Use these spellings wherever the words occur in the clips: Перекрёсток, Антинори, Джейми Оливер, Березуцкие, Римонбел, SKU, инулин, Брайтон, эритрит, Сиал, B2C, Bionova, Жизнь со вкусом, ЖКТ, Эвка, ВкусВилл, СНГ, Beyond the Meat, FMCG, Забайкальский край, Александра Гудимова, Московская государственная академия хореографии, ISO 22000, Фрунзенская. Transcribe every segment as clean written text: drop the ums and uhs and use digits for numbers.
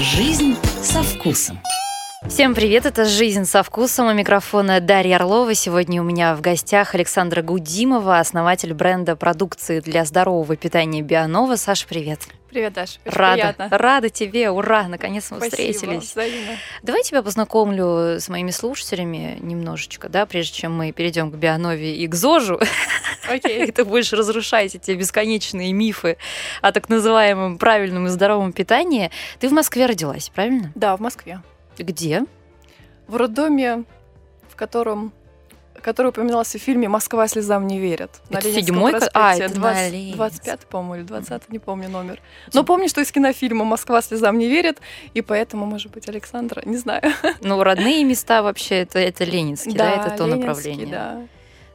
Жизнь со вкусом. Всем привет, это «Жизнь со вкусом». У микрофона Дарья Орлова. Сегодня у меня в гостях Александра Гудимова, основатель бренда продукции для здорового питания Bionova. Саша, привет. Привет, Даша. Рада тебе. Ура, наконец мы встретились. Взаимно. Давай тебя познакомлю с моими слушателями немножечко, да, прежде чем мы перейдем к Bionovе и к ЗОЖу. Окей. И ты будешь разрушать эти бесконечные мифы о так называемом правильном и здоровом питании. Ты в Москве родилась, правильно? Да, в Москве. Где? В роддоме, который упоминался в фильме «Москва слезам не верит». На Ленинском проспекте. Это 25, по-моему, или 20, не помню номер. Но помню, что из кинофильма «Москва слезам не верит», и поэтому, может быть, Александра, не знаю. Ну, родные места вообще, это Ленинский, да, это то направление. Да.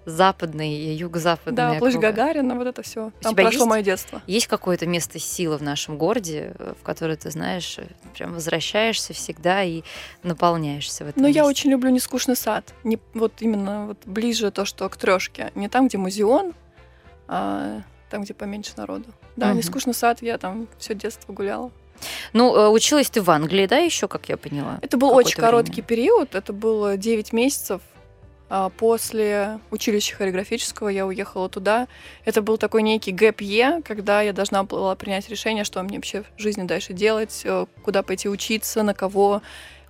Западный, юго-западный. Да, площадь Гагарина, вот это все. Там прошло мое детство. Есть какое-то место силы в нашем городе, в которое ты, знаешь, прям возвращаешься всегда и наполняешься в этом месте? Я очень люблю Нескучный сад. Именно ближе то, что к Трёшке. Не там, где музеон, а там, где поменьше народу. Да, Нескучный сад, я там все детство гуляла. Училась ты в Англии, да, еще, как я поняла? Это был очень короткий период, это было 9 месяцев. После училища хореографического я уехала туда. Это был такой некий гэп-е, когда я должна была принять решение, что мне вообще в жизни дальше делать, куда пойти учиться, на кого.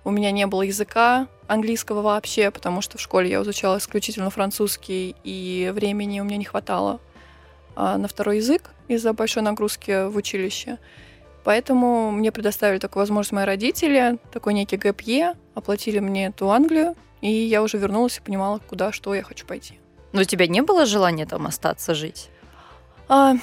У меня не было языка английского вообще, потому что в школе я изучала исключительно французский, и времени у меня не хватало на второй язык из-за большой нагрузки в училище. Поэтому мне предоставили такую возможность мои родители, такой некий гэп-е, оплатили мне эту Англию. И я уже вернулась и понимала, куда, что я хочу пойти. Но у тебя не было желания там остаться жить?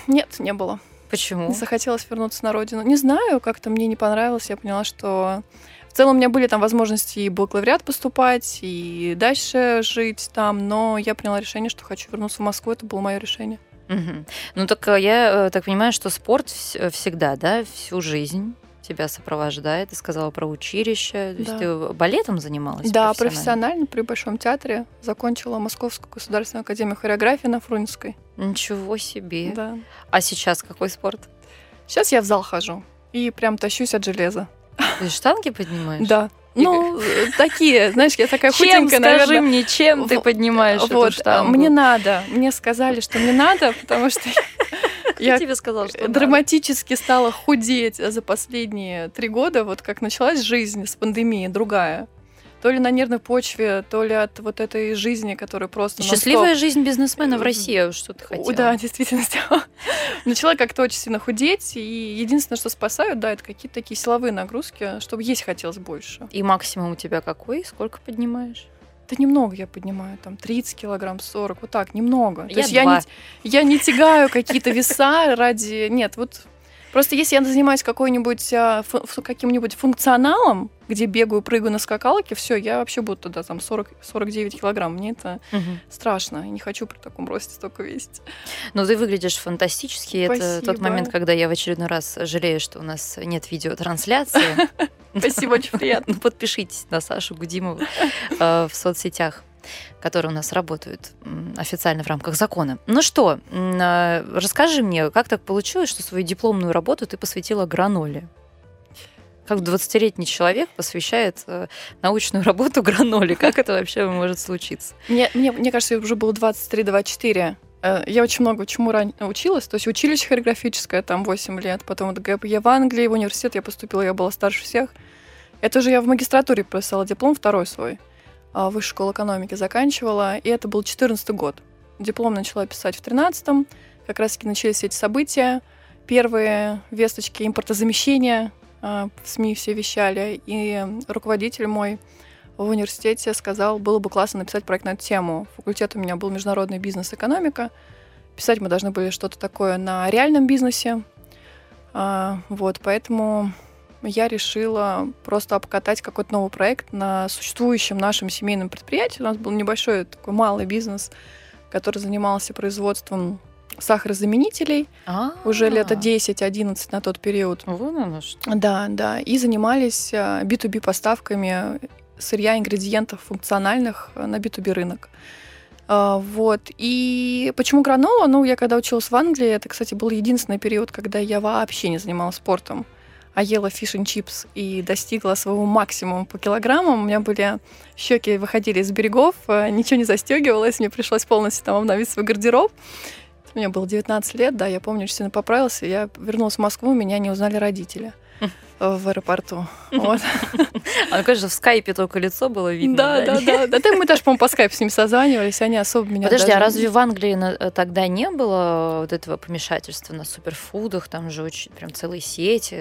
Нет, не было. Почему? Не захотелось вернуться на родину. Не знаю, как-то мне не понравилось. Я поняла, что в целом у меня были там возможности и бакалавриат поступать, и дальше жить там. Но я приняла решение, что хочу вернуться в Москву. Это было мое решение. Угу. Я так понимаю, что спорт всегда, да, всю жизнь тебя сопровождает. Ты сказала про училище. Да. То есть ты балетом занималась? Да, профессионально при Большом театре. Закончила Московскую государственную академию хореографии на Фрунзенской. Ничего себе. Да. А сейчас какой спорт? Сейчас я в зал хожу и прям тащусь от железа. Ты штанги поднимаешь? Да. Такие, знаешь, я такая худенькая, наверное. Скажи мне, чем ты поднимаешь эту штангу? Мне надо. Мне сказали, что мне надо, потому что... Я тебе сказала, что драматически стала худеть за последние 3 года, вот как началась жизнь с пандемией, другая. То ли на нервной почве, то ли от вот этой жизни, которая просто... Счастливая жизнь бизнесмена в России, что ты хотела. Да, действительно. Начала как-то очень сильно худеть, и единственное, что спасают, да, это какие-то такие силовые нагрузки, чтобы есть хотелось больше. И максимум у тебя какой? Сколько поднимаешь? Да немного я поднимаю, там 30 килограмм, 40, вот так, немного. То есть я не тягаю какие-то веса ради... Нет, вот просто если я занимаюсь каким-нибудь функционалом, где бегаю, прыгаю на скакалке, все, я вообще буду тогда там 40-49 килограмм. Мне это страшно, я не хочу при таком росте столько весить. Ты выглядишь фантастически. Спасибо. Это тот момент, когда я в очередной раз жалею, что у нас нет видеотрансляции. Спасибо, очень приятно. Подпишитесь на Сашу Гудимову в соцсетях, которые у нас работают официально в рамках закона. Расскажи мне, как так получилось, что свою дипломную работу ты посвятила граноле? Как 20-летний человек посвящает научную работу граноле? Как это вообще может случиться? Мне кажется, уже было 23-24. Я очень много чему училась. То есть училище хореографическое, там 8 лет. Потом это ГЭП. Я в Англии, в университет я поступила, я была старше всех. Это же я в магистратуре писала диплом, второй свой. Высшей школы экономики заканчивала. И это был 14-й год. Диплом начала писать в 13-м. Как раз-таки начались все эти события. Первые весточки импортозамещения в СМИ все вещали. И руководитель мой в университете сказал, было бы классно написать проект на эту тему. Факультет у меня был международный бизнес, экономика. Писать мы должны были что-то такое на реальном бизнесе. Поэтому я решила просто обкатать какой-то новый проект на существующем нашем семейном предприятии. У нас был небольшой такой малый бизнес, который занимался производством сахарозаменителей. Уже лето 10-11 на тот период. Вон оно что. Да. И занимались B2B-поставками сырья, ингредиентов функциональных на B2B рынок. И почему гранола? Я когда училась в Англии, это, кстати, был единственный период, когда я вообще не занималась спортом. а ела фиш-н-чипс и достигла своего максимума по килограммам. У меня были щеки выходили из берегов, ничего не застегивалось, мне пришлось полностью там обновить свой гардероб. Мне было 19 лет, да, я помню, что сильно поправился. Я вернулась в Москву, меня не узнали родители в аэропорту. Вот. А ну, конечно, в скайпе только лицо было видно. Да. Мы даже, по-моему, по скайпу с ними созванивались, они особо меня... Подожди, а разве в Англии тогда не было вот этого помешательства на суперфудах? Там же очень прям целые сети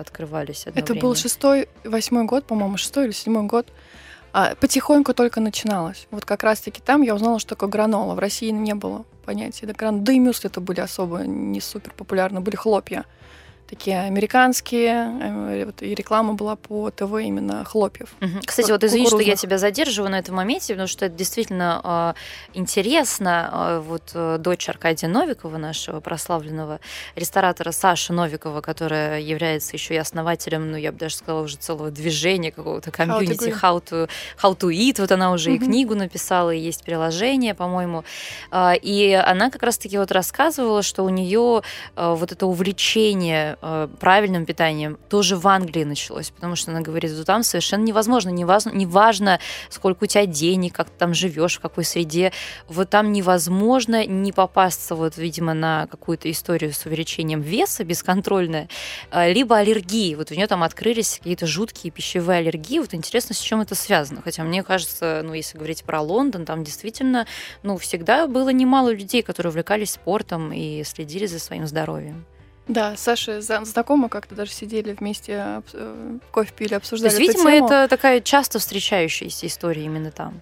открывались одно время. Это был 6-й, 8-й год, по-моему, 6-й или 7-й год. Потихоньку только начиналось. Вот как раз-таки там я узнала, что такое гранола. В России не было понятия. Да и мюсли-то были особо не супер популярны. Были хлопья. Такие американские. И реклама была по ТВ именно хлопьев. Угу. Кстати, вот извини, что я тебя задерживаю на этом моменте, потому что это действительно интересно. Вот дочь Аркадия Новикова, нашего прославленного ресторатора Саши Новикова, которая является еще и основателем, ну, я бы даже сказала, уже целого движения какого-то комьюнити How to Eat. Вот она уже и книгу написала, и есть приложение, по-моему. И она как раз-таки вот рассказывала, что у нее вот это увлечение правильным питанием тоже в Англии началось, потому что она говорит, что там совершенно невозможно, неважно, сколько у тебя денег, как ты там живешь, в какой среде, вот там невозможно не попасться, вот, видимо, на какую-то историю с увеличением веса бесконтрольное, либо аллергии. Вот у нее там открылись какие-то жуткие пищевые аллергии. Вот интересно, с чем это связано. Хотя, мне кажется, ну, если говорить про Лондон, там действительно, ну, всегда было немало людей, которые увлекались спортом и следили за своим здоровьем. Да, Саша знакома, как-то даже сидели вместе, кофе пили, обсуждали эту тему. То есть, видимо, это такая часто встречающаяся история именно там.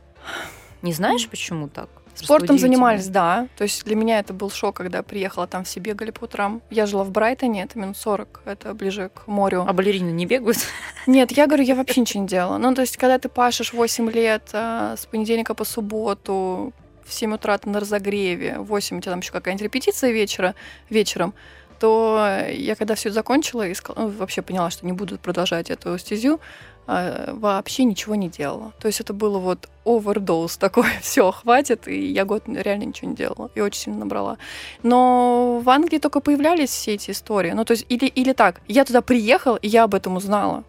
Не знаешь, почему так? Спортом занимались, да. То есть для меня это был шок, когда я приехала, там все бегали по утрам. Я жила в Брайтоне, это минут 40, это ближе к морю. А балерины не бегают? Нет, я говорю, я вообще ничего не делала. Ну, то есть, когда ты пашешь 8 лет, с понедельника по субботу, в 7 утра ты на разогреве, в 8 у тебя там еще какая-нибудь репетиция вечером, то я когда все это закончила и вообще поняла, что не буду продолжать эту стезю, вообще ничего не делала. То есть это было вот овердоуз такой, все, хватит, и я год реально ничего не делала, и очень сильно набрала. Но в Англии только появлялись все эти истории. Ну, то есть или так, я туда приехала, и я об этом узнала.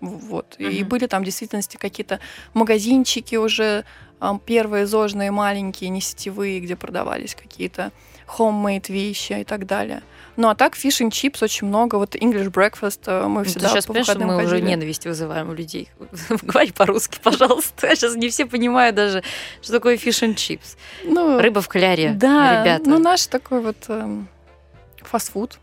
Вот. И были там в действительности какие-то магазинчики уже, первые зожные маленькие, не сетевые, где продавались какие-то homemade вещи и так далее. Ну, а так fish and chips очень много. Вот English breakfast мы всегда по выходным ходили. Ты сейчас понимаешь, мы уже ненависть вызываем у людей. Говори по-русски, пожалуйста. Я сейчас не все понимают даже, что такое fish and chips. Ну, рыба в кляре, да, ребята. Ну, наш такой вот фастфуд.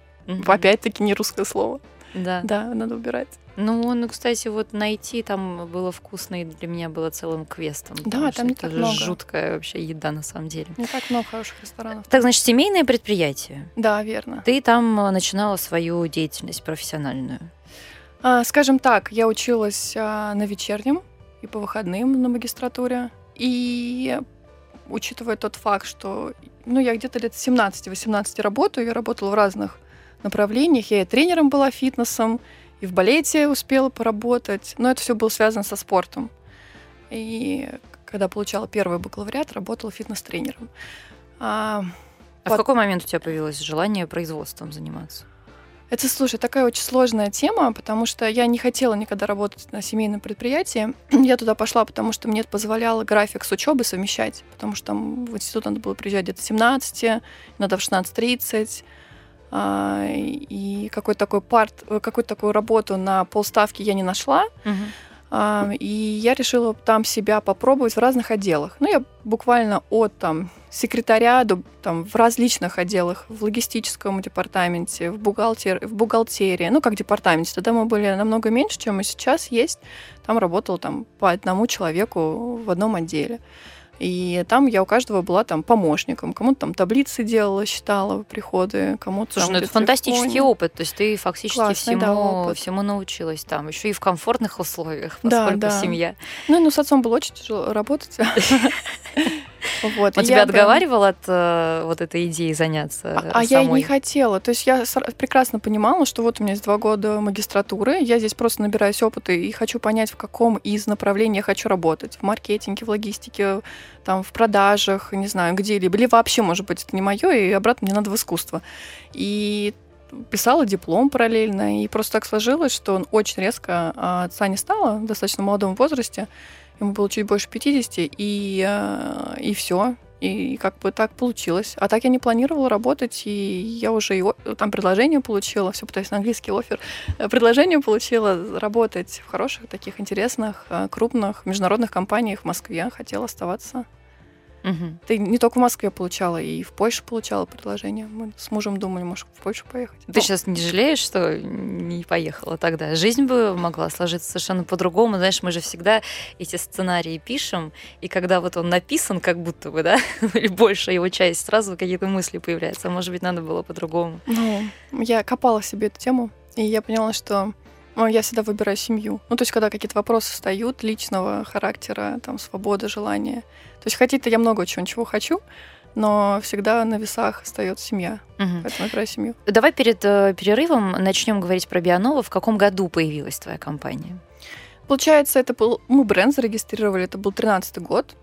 Опять-таки не русское слово. Да, надо убирать. Ну, кстати, вот найти там было вкусно, и для меня было целым квестом. Да, там не так много. Жуткая вообще еда, на самом деле. Не так много хороших ресторанов. Так, значит, семейное предприятие. Да, верно. Ты там начинала свою деятельность профессиональную. Скажем так, я училась на вечернем и по выходным на магистратуре. И учитывая тот факт, что я где-то лет с 17-18 работаю, я работала в разных направлениях. Я и тренером была фитнесом, и в балете успела поработать. Но это все было связано со спортом. И когда получала первый бакалавриат, работала фитнес-тренером. А в какой момент у тебя появилось желание производством заниматься? Это, слушай, такая очень сложная тема, потому что я не хотела никогда работать на семейном предприятии. Я туда пошла, потому что мне это позволяло график с учебой совмещать, потому что там в институт надо было приезжать где-то в 17, надо в 16:30. И какую-то такую работу на полставки я не нашла. И я решила там себя попробовать в разных отделах. Я буквально от секретаря до в различных отделах, в логистическом департаменте, в бухгалтерии, как департаменте. Тогда мы были намного меньше, чем мы сейчас есть. Там работала по одному человеку в одном отделе. И там я у каждого была помощником. Кому-то таблицы делала, считала приходы, кому-то... Слушай, это фантастический опыт. То есть ты фактически всему научилась там. Еще и в комфортных условиях, поскольку семья. С отцом было очень тяжело работать. Вот. Он тебя отговаривал от вот этой идеи заняться самой? А я и не хотела. То есть я прекрасно понимала, что вот у меня есть 2 года магистратуры, я здесь просто набираюсь опыта и хочу понять, в каком из направлений я хочу работать. В маркетинге, в логистике, в продажах, не знаю, где-либо. Или вообще, может быть, это не мое, и обратно мне надо в искусство. И писала диплом параллельно, и просто так сложилось, что он очень резко отца не стало в достаточно молодом возрасте, ему было чуть больше 50, и все. И как бы так получилось. А так я не планировала работать, и я уже его, там предложение получила, все пытаюсь на английский оффер, предложение получила работать в хороших, таких интересных, крупных международных компаниях в Москве. Хотела оставаться. Угу. Ты не только в Москве получала, и в Польше получала предложение. Мы с мужем думали, может, в Польшу поехать. Ты сейчас не жалеешь, что не поехала тогда? Жизнь бы могла сложиться совершенно по-другому. Знаешь, мы же всегда эти сценарии пишем, и когда вот он написан, как будто бы, да, или большая его часть, сразу какие-то мысли появляются. Может быть, надо было по-другому. Ну, я копала себе эту тему, и я поняла, что я всегда выбираю семью. Ну, то есть, когда какие-то вопросы встают личного характера, там, свободы, желания. То есть, хотеть-то я много чего хочу, но всегда на весах остается семья. Угу. Поэтому я выбираю семью. Давай перед перерывом начнем говорить про Bionova. В каком году появилась твоя компания? Получается, это был... Мы бренд зарегистрировали, это был 13-й год.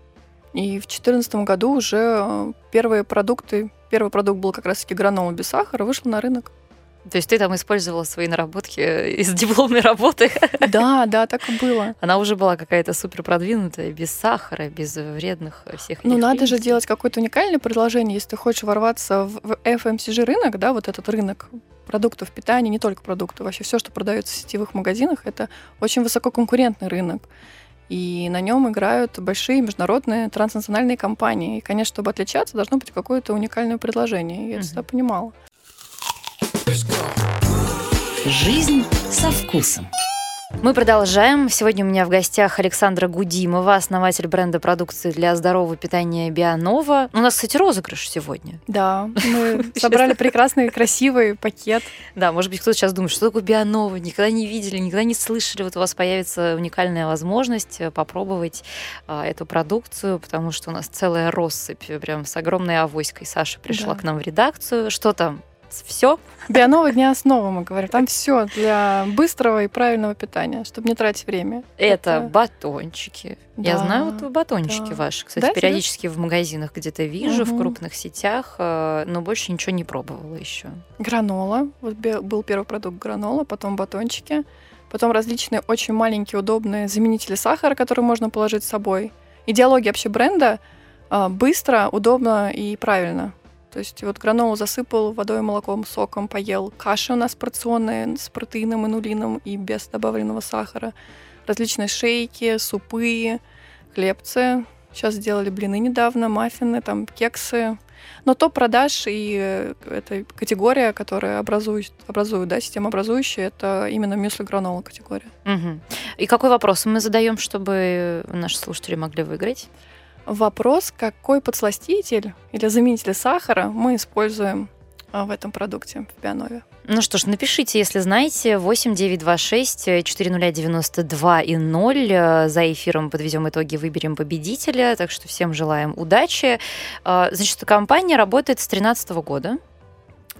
И в 2014 году уже первые продукты... Первый продукт был как раз-таки гранола без сахара, вышел на рынок. То есть ты там использовала свои наработки из дипломной работы? Да, так и было. Она уже была какая-то супер продвинутая, без сахара, без вредных всех. Ну, надо же делать какое-то уникальное предложение, если ты хочешь ворваться в FMCG рынок, да, вот этот рынок продуктов питания, не только продуктов, вообще все, что продается в сетевых магазинах, это очень высококонкурентный рынок. И на нем играют большие международные транснациональные компании. И, конечно, чтобы отличаться, должно быть какое-то уникальное предложение. Я это всегда понимала. Жизнь со вкусом. Мы продолжаем. Сегодня у меня в гостях Александра Гудимова, основатель бренда продукции для здорового питания Bionova. У нас, кстати, розыгрыш сегодня. Да, мы собрали прекрасный, красивый пакет. Да, может быть, кто-то сейчас думает, что такое Bionova, никогда не видели, никогда не слышали. Вот у вас появится уникальная возможность попробовать эту продукцию, потому что у нас целая россыпь, прям с огромной авоськой. Саша пришла к нам в редакцию. Что там? Все. Bionova дня основа, мы говорим. Там все для быстрого и правильного питания, чтобы не тратить время. Это батончики. Да, я знаю, вот батончики ваши. Кстати, да, периодически в магазинах где-то вижу, в крупных сетях, но больше ничего не пробовала еще. Гранола. Вот был первый продукт гранола, потом батончики, потом различные очень маленькие, удобные заменители сахара, которые можно положить с собой. Идеология вообще бренда быстро, удобно и правильно. То есть вот гранолу засыпал водой, молоком, соком, поел. Каши у нас порционные с протеином, инулином и без добавленного сахара. Различные шейки, супы, хлебцы. Сейчас сделали блины недавно, маффины, там, кексы. Но топ-продаж и эта категория, которая образует, да, системообразующая, это именно мюсли-гранола категория. Угу. И какой вопрос мы задаем, чтобы наши слушатели могли выиграть? Вопрос, какой подсластитель или заменитель сахара мы используем в этом продукте в Bionova. Ну что ж, напишите, если знаете, 8926-4092-0. За эфиром подведем итоги, выберем победителя. Так что всем желаем удачи. Значит, компания работает с 2013 года.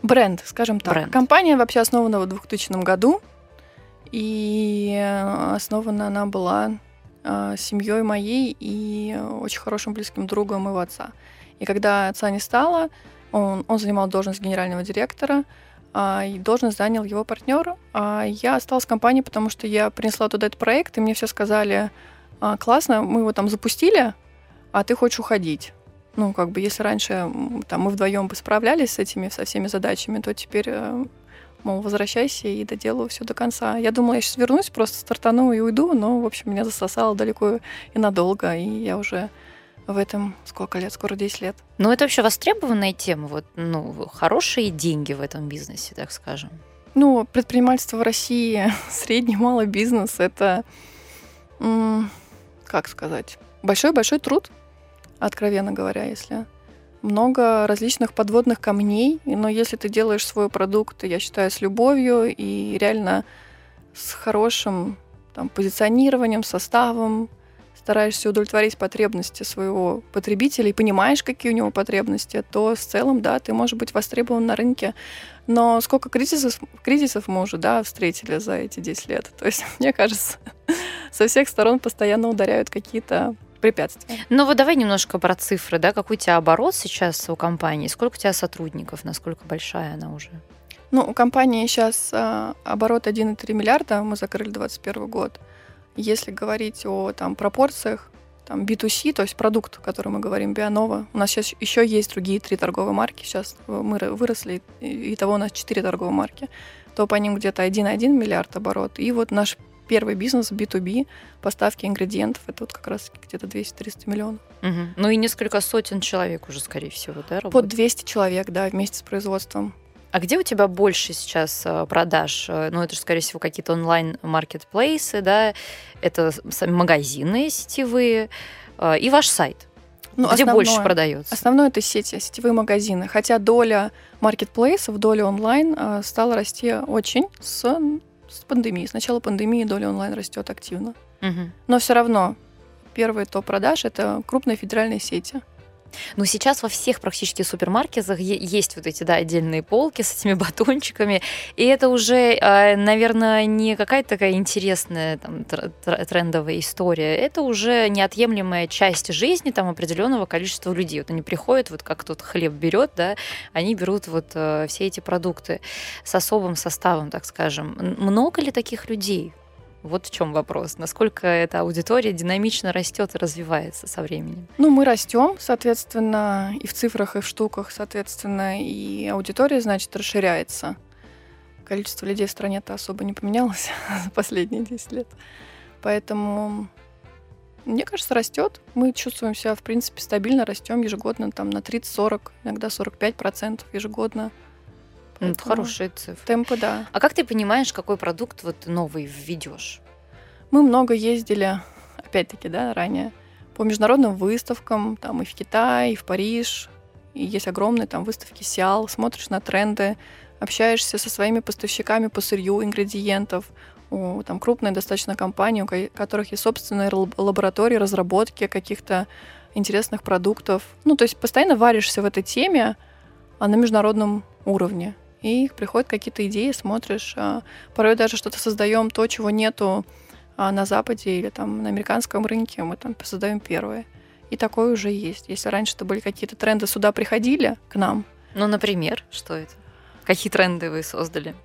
Бренд, скажем так. Бренд. Компания вообще основана в 2000 году. И основана она была... семьей моей и очень хорошим близким другом моего отца. И когда отца не стало, он занимал должность генерального директора, и должность занял его партнер. А я осталась в компании, потому что я принесла туда этот проект, и мне все сказали: классно, мы его там запустили, а ты хочешь уходить. Ну, как бы, если раньше там, мы вдвоем бы справлялись со всеми задачами, то теперь... Мол, возвращайся и доделаю все до конца. Я думала, я сейчас вернусь, просто стартану и уйду, но, в общем, меня засосало далеко и надолго, и я уже в этом сколько лет? Скоро 10 лет. Ну, это вообще востребованная тема, вот, ну, хорошие деньги в этом бизнесе, так скажем. Ну, предпринимательство в России, средний, малый бизнес, это, как сказать, большой-большой труд, откровенно говоря, если... Много различных подводных камней, но если ты делаешь свой продукт, я считаю, с любовью и реально с хорошим там, позиционированием, составом, стараешься удовлетворить потребности своего потребителя и понимаешь, какие у него потребности, то в целом, да, ты можешь быть востребован на рынке. Но сколько кризисов мы уже, да, встретили за эти 10 лет. То есть, мне кажется, со всех сторон постоянно ударяют какие-то препятствия. Ну вот давай немножко про цифры, да, какой у тебя оборот сейчас у компании, сколько у тебя сотрудников, насколько большая она уже? Ну, у компании сейчас оборот 1,3 миллиарда, мы закрыли 2021 год. Если говорить о там, пропорциях, там, B2C, то есть продукт, о котором мы говорим, Bionova, у нас сейчас еще есть другие 3 торговые марки, сейчас мы выросли, итого у нас 4 торговые марки, то по ним где-то 1,1 миллиард оборот. И вот наш первый бизнес B2B, поставки ингредиентов, это вот как раз где-то 200-300 миллионов. Угу. Ну и несколько сотен человек уже, скорее всего, да, работают? Под 200 человек, да, вместе с производством. А где у тебя больше сейчас продаж? Ну, это же, скорее всего, какие-то онлайн-маркетплейсы, да? Это магазины сетевые и ваш сайт. Ну, где больше продается? Основное – это сети, сетевые магазины. Хотя доля маркетплейсов, доля онлайн стала расти очень с пандемии. С начала пандемии доля онлайн растет активно. Угу. Но все равно первый топ продаж – это крупные федеральные сети. Но сейчас во всех практически супермаркетах есть вот эти, да, отдельные полки с этими батончиками, и это уже, наверное, не какая-то такая интересная там, трендовая история, это уже неотъемлемая часть жизни там, определенного количества людей. Вот они приходят, вот как тот хлеб берет, да, они берут вот все эти продукты с особым составом, так скажем. Много ли таких людей? Вот в чем вопрос. Насколько эта аудитория динамично растет и развивается со временем? Ну, мы растем, соответственно, и в цифрах, и в штуках, соответственно, и аудитория, значит, расширяется. Количество людей в стране-то особо не поменялось за последние 10 лет. Поэтому, мне кажется, растет. Мы чувствуем себя, в принципе, стабильно, растем ежегодно там, на 30-40, иногда 45% ежегодно. Это хорошие цифры. Темпы, да. А как ты понимаешь, какой продукт вот новый введешь? Мы много ездили, опять-таки, да, ранее, по международным выставкам, там и в Китай, и в Париж, и есть огромные там выставки Сиал, смотришь на тренды, общаешься со своими поставщиками по сырью ингредиентов, там крупные достаточно компании, у которых есть собственные лаборатории разработки каких-то интересных продуктов. Ну, то есть постоянно варишься в этой теме, а на международном уровне. И приходят какие-то идеи, смотришь. Порой даже что-то создаем, то, чего нету на Западе или там на американском рынке, мы там создаем первое. И такое уже есть. Если раньше это были какие-то тренды, сюда приходили к нам. Ну, например, что это? Какие тренды вы создали?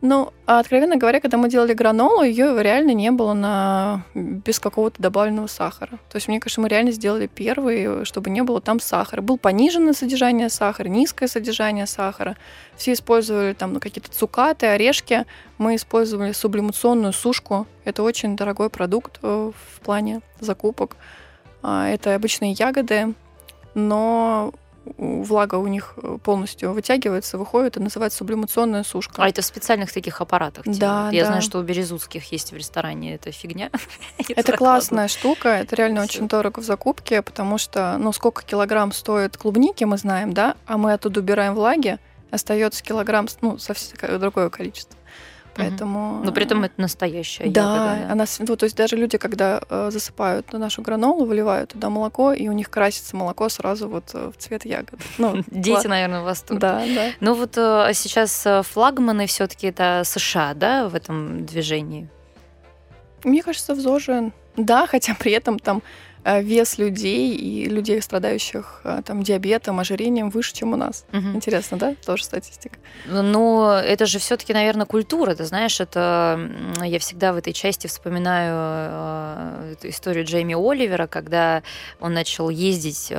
Ну, откровенно говоря, когда мы делали гранолу, ее реально не было без какого-то добавленного сахара. То есть, мне кажется, мы реально сделали первые, чтобы не было там сахара. Было пониженное содержание сахара, низкое содержание сахара. Все использовали там какие-то цукаты, орешки. Мы использовали сублимационную сушку. Это очень дорогой продукт в плане закупок. Это обычные ягоды, но влага у них полностью вытягивается, выходит, и называется сублимационная сушка. А это в специальных таких аппаратах? Да, я знаю, что у Березуцких есть в ресторане эта фигня. Это классная штука, это реально очень дорого в закупке, потому что, ну, сколько килограмм стоит клубники, мы знаем, да, а мы оттуда убираем влаги, остается килограмм, ну, совсем другое количество. Поэтому... Но при этом это настоящая ягода. Да, она, ну, то есть даже люди, когда засыпают нашу гранолу, выливают туда молоко, и у них красится молоко сразу вот в цвет ягод. Ну, дети, наверное, в восторге. Да, да. Ну вот сейчас флагманы все-таки это США, да, в этом движении? Мне кажется, в ЗОЖе, да, хотя при этом там вес людей и людей, страдающих там, диабетом, ожирением выше, чем у нас. Угу. Интересно, да? Тоже статистика. Но это же все-таки, наверное, культура. Ты знаешь, это я всегда в этой части вспоминаю историю Джейми Оливера, когда он начал ездить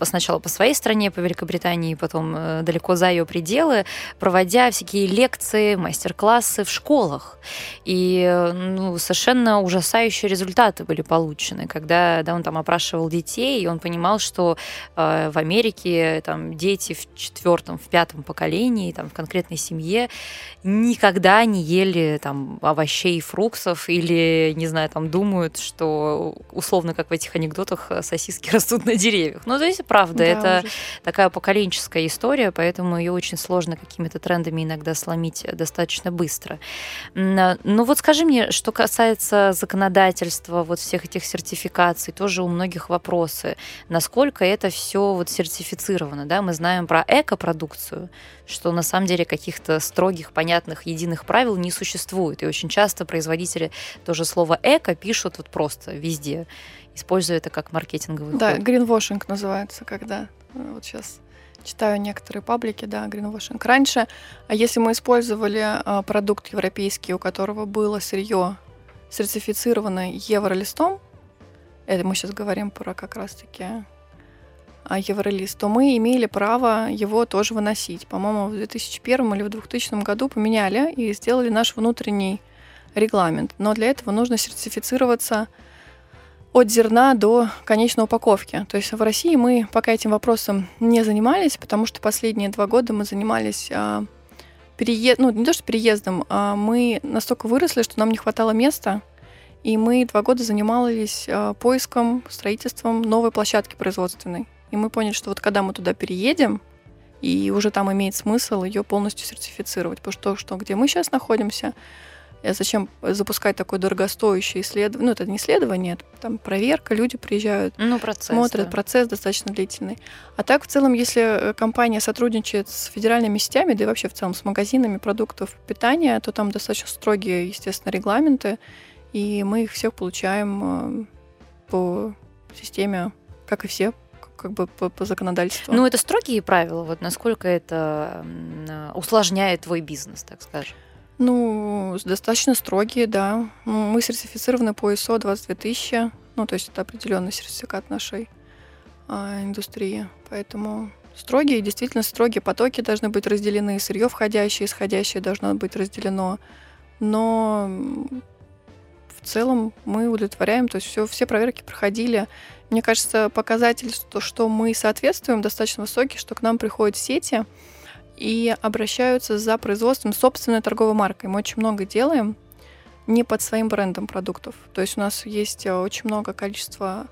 сначала по своей стране, по Великобритании, потом далеко за ее пределы, проводя всякие лекции, мастер-классы в школах. И ну, совершенно ужасающие результаты были получены, когда он там опрашивал детей, и он понимал, что в Америке там, дети в 4-м, в 5-м поколении, там, в конкретной семье никогда не ели там, овощей и фруктов, или, не знаю, там думают, что условно, как в этих анекдотах, сосиски растут на деревьях. Ну, то есть, правда, да, это ужас. Такая поколенческая история, поэтому ее очень сложно какими-то трендами иногда сломить достаточно быстро. Ну, вот скажи мне, что касается законодательства, вот всех этих сертификаций, тоже у многих вопросы, насколько это все вот сертифицировано, да, мы знаем про экопродукцию, что на самом деле каких-то строгих, понятных, единых правил не существует, и очень часто производители тоже слово эко пишут вот просто везде, используя это как маркетинговый ход. Да, гринвошинг называется, когда вот сейчас Читаю некоторые паблики, да, гринвошинг. Раньше, если мы использовали продукт европейский, у которого было сырье сертифицировано евролистом, это мы сейчас говорим про как раз-таки евролист, то мы имели право его тоже выносить. По-моему, в 2001 или в 2000 году поменяли и сделали наш внутренний регламент. Но для этого нужно сертифицироваться от зерна до конечной упаковки. То есть в России мы пока этим вопросом не занимались, потому что последние 2 года мы занимались не то что переездом, а мы настолько выросли, что нам не хватало места, и мы 2 года занимались поиском, строительством новой площадки производственной. И мы поняли, что вот когда мы туда переедем, и уже там имеет смысл ее полностью сертифицировать, потому что то, что где мы сейчас находимся, зачем запускать такое дорогостоящее исследование? Ну, это не исследование, это там проверка, люди приезжают, смотрят, да. Процесс достаточно длительный. А так, в целом, если компания сотрудничает с федеральными сетями, да и вообще в целом с магазинами продуктов питания, то там достаточно строгие, естественно, регламенты, и мы их всех получаем по системе, как и все, как бы по законодательству. Ну, это строгие правила, вот насколько это усложняет твой бизнес, так скажем? Ну, достаточно строгие, да. Мы сертифицированы по ISO 22000, ну, то есть это определенный сертификат нашей индустрии. Поэтому строгие, действительно строгие потоки должны быть разделены, сырье входящее, исходящее должно быть разделено. Но в целом мы удовлетворяем, то есть все проверки проходили. Мне кажется, показатель, что мы соответствуем, достаточно высокий, что к нам приходят сети, и обращаются за производством собственной торговой маркой. Мы очень много делаем не под своим брендом продуктов. То есть у нас есть очень много количества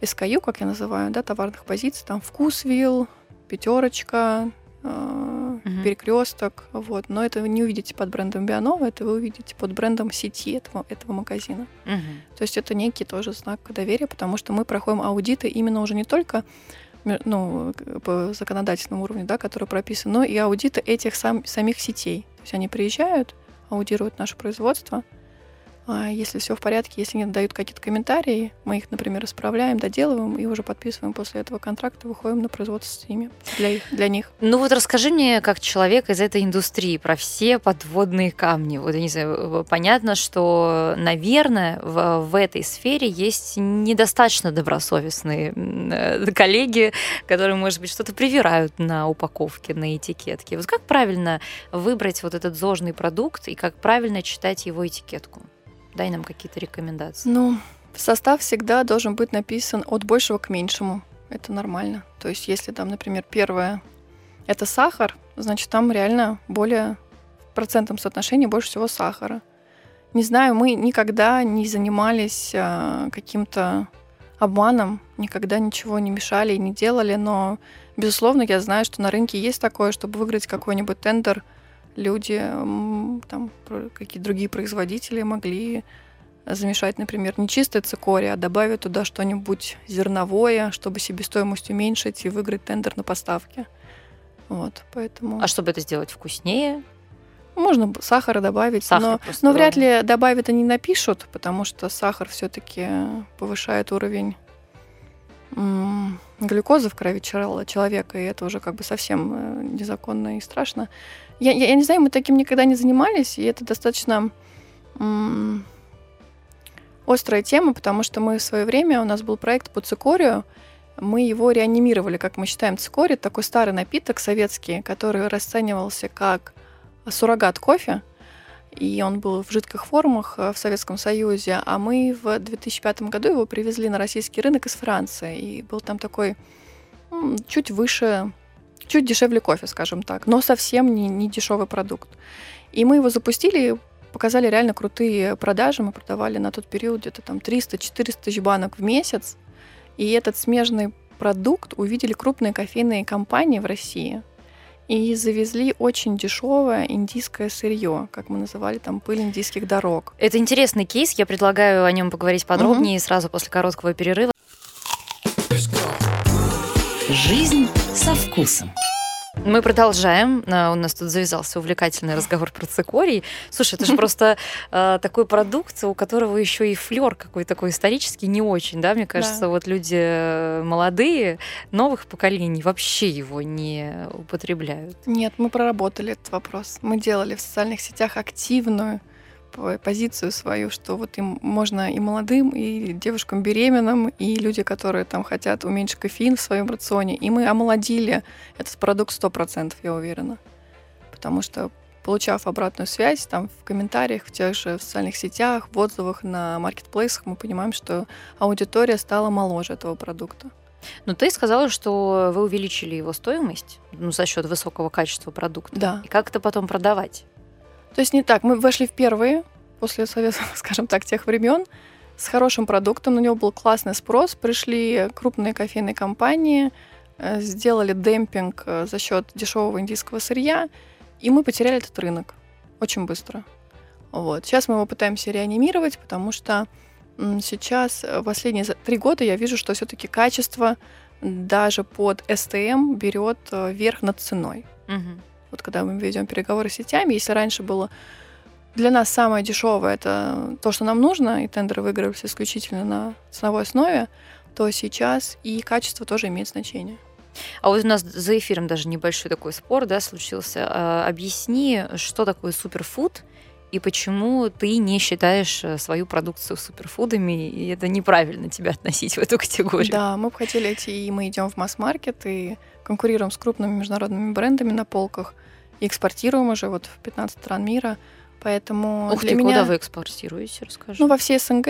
SKU, как я называю, да, товарных позиций. Там ВкусВилл, Пятёрочка, Перекрёсток. Вот. Но это вы не увидите под брендом Bionova, это вы увидите под брендом сети этого магазина. То есть это некий тоже знак доверия, потому что мы проходим аудиты именно уже не только по законодательному уровню, да, который прописан, но и аудиты этих самих сетей. То есть они приезжают, аудируют наше производство. Если все в порядке, если не дают какие-то комментарии, мы их, например, исправляем, доделываем и уже подписываем после этого контракт и выходим на производство с ними, для них. Ну вот расскажи мне, как человек из этой индустрии, про все подводные камни. Вот я не знаю, понятно, что, наверное, в этой сфере есть недостаточно добросовестные коллеги, которые, может быть, что-то привирают на упаковке, на этикетке. Вот как правильно выбрать вот этот зожный продукт и как правильно читать его этикетку? Дай нам какие-то рекомендации. Ну, состав всегда должен быть написан от большего к меньшему. Это нормально. То есть, если там, например, первое – это сахар, значит, там реально в процентном соотношении больше всего сахара. Не знаю, мы никогда не занимались каким-то обманом, никогда ничего не мешали и не делали, но, безусловно, я знаю, что на рынке есть такое, чтобы выиграть какой-нибудь тендер, люди, там, какие-то другие производители могли замешать, например, не чистый цикорий, а добавить туда что-нибудь зерновое, чтобы себестоимость уменьшить и выиграть тендер на поставки. Вот, поэтому... А чтобы это сделать вкуснее? Можно сахара добавить, но вряд ли добавят и не напишут, потому что сахар все-таки повышает уровень глюкозы в крови человека, и это уже как бы совсем незаконно и страшно. Я не знаю, мы таким никогда не занимались, и это достаточно острая тема, потому что мы в свое время, у нас был проект по цикорию, мы его реанимировали, как мы считаем, цикорий, такой старый напиток советский, который расценивался как суррогат кофе, и он был в жидких формах в Советском Союзе, а мы в 2005 году его привезли на российский рынок из Франции, и был там такой чуть выше, чуть дешевле кофе, скажем так, но совсем не дешевый продукт. И мы его запустили, показали реально крутые продажи, мы продавали на тот период где-то там 300-400 тысяч банок в месяц, и этот смежный продукт увидели крупные кофейные компании в России. И завезли очень дешевое индийское сырье, как мы называли, там, пыль индийских дорог. Это интересный кейс, я предлагаю о нем поговорить подробнее сразу после короткого перерыва. Жизнь со вкусом. Мы продолжаем. У нас тут завязался увлекательный разговор про цикорий. Слушай, это же просто такой продукт, у которого еще и флер какой-то такой исторический не очень, да? Мне кажется, вот люди молодые, новых поколений вообще его не употребляют. Нет, мы проработали этот вопрос. Мы делали в социальных сетях активную позицию свою, что вот им можно и молодым, и девушкам беременным, и люди, которые там хотят уменьшить кофеин в своем рационе. И мы омолодили этот продукт 100%, я уверена. Потому что, получав обратную связь там в комментариях, в тех же в социальных сетях, в отзывах на маркетплейсах, мы понимаем, что аудитория стала моложе этого продукта. Но ты сказала, что вы увеличили его стоимость, ну, за счет высокого качества продукта. Да. И как это потом продавать? То есть не так. Мы вошли впервые, после советов, скажем так, тех времен, с хорошим продуктом. На него был классный спрос. Пришли крупные кофейные компании, сделали демпинг за счет дешевого индийского сырья, и мы потеряли этот рынок очень быстро. Вот. Сейчас мы его пытаемся реанимировать, потому что сейчас последние 3 года я вижу, что все-таки качество даже под СТМ берет верх над ценой. Угу. Вот когда мы ведем переговоры с сетями, если раньше было для нас самое дешевое, это то, что нам нужно, и тендеры выигрывались исключительно на ценовой основе, то сейчас и качество тоже имеет значение. А вот у нас за эфиром даже небольшой такой спор, да, случился. Объясни, что такое суперфуд и почему ты не считаешь свою продукцию суперфудами, и это неправильно тебя относить в эту категорию. Да, мы бы хотели идти, и мы идем в масс-маркет, и конкурируем с крупными международными брендами на полках и экспортируем уже вот в 15 стран мира. Поэтому куда вы экспортируете, расскажи. Ну, во все СНГ,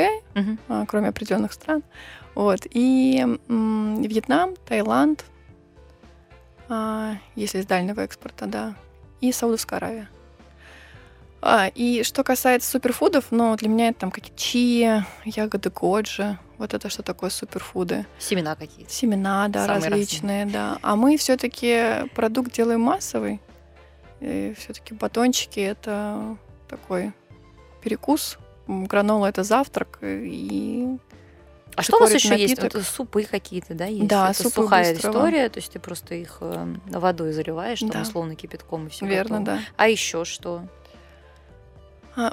кроме определенных стран. Вот. И Вьетнам, Таиланд, если из дальнего экспорта, да, и Саудовская Аравия. И что касается суперфудов, ну, для меня это там какие-то чиа, ягоды годжи. Вот это что такое суперфуды? Семена какие-то. Семена, да, самые различные, да. А мы все-таки продукт делаем массовый. И все-таки батончики — это такой перекус. Гранола — это завтрак. И что у вас еще напиток. Есть? Вот супы какие-то, да, есть? Да, это сухая быстрого. История, то есть ты просто их водой заливаешь, там, да. условно, кипятком и все. Верно, готово. Да. А еще что?